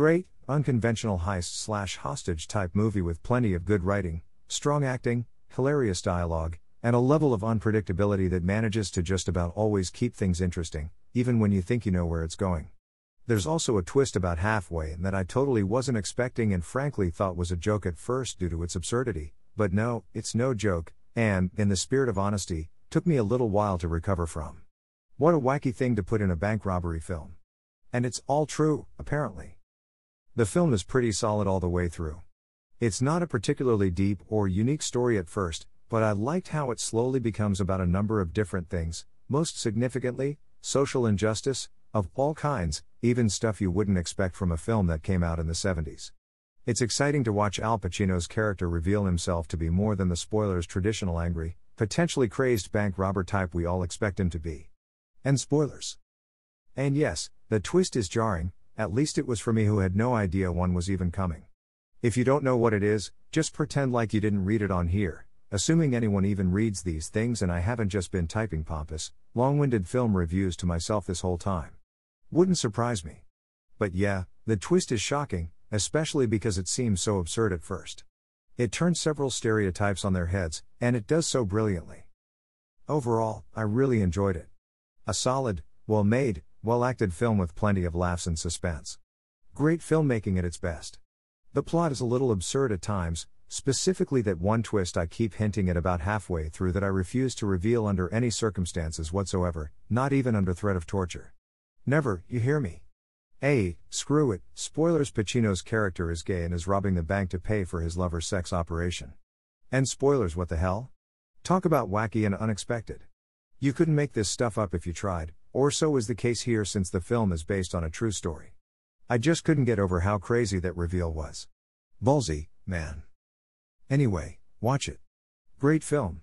Great, unconventional heist/hostage type movie with plenty of good writing, strong acting, hilarious dialogue, and a level of unpredictability that manages to just about always keep things interesting, even when you think you know where it's going. There's also a twist about halfway that I totally wasn't expecting and frankly thought was a joke at first due to its absurdity, but no, it's no joke, and, in the spirit of honesty, took me a little while to recover from. What a wacky thing to put in a bank robbery film. And it's all true, apparently. The film is pretty solid all the way through. It's not a particularly deep or unique story at first, but I liked how it slowly becomes about a number of different things, most significantly, social injustice, of all kinds, even stuff you wouldn't expect from a film that came out in the 70s. It's exciting to watch Al Pacino's character reveal himself to be more than the spoiler's traditional angry, potentially crazed bank robber type we all expect him to be. And spoilers. And yes, the twist is jarring, at least it was for me who had no idea one was even coming. If you don't know what it is, just pretend like you didn't read it on here, assuming anyone even reads these things and I haven't just been typing pompous, long-winded film reviews to myself this whole time. Wouldn't surprise me. But yeah, the twist is shocking, especially because it seems so absurd at first. It turns several stereotypes on their heads, and it does so brilliantly. Overall, I really enjoyed it. A solid, well-made, well-acted film with plenty of laughs and suspense. Great filmmaking at its best. The plot is a little absurd at times, specifically that one twist I keep hinting at about halfway through that I refuse to reveal under any circumstances whatsoever, not even under threat of torture. Never, you hear me? Hey, screw it, spoilers. Pacino's character is gay and is robbing the bank to pay for his lover's sex operation. And spoilers, what the hell? Talk about wacky and unexpected. You couldn't make this stuff up if you tried, or so is the case here since the film is based on a true story. I just couldn't get over how crazy that reveal was. Ballsy, man. Anyway, watch it. Great film.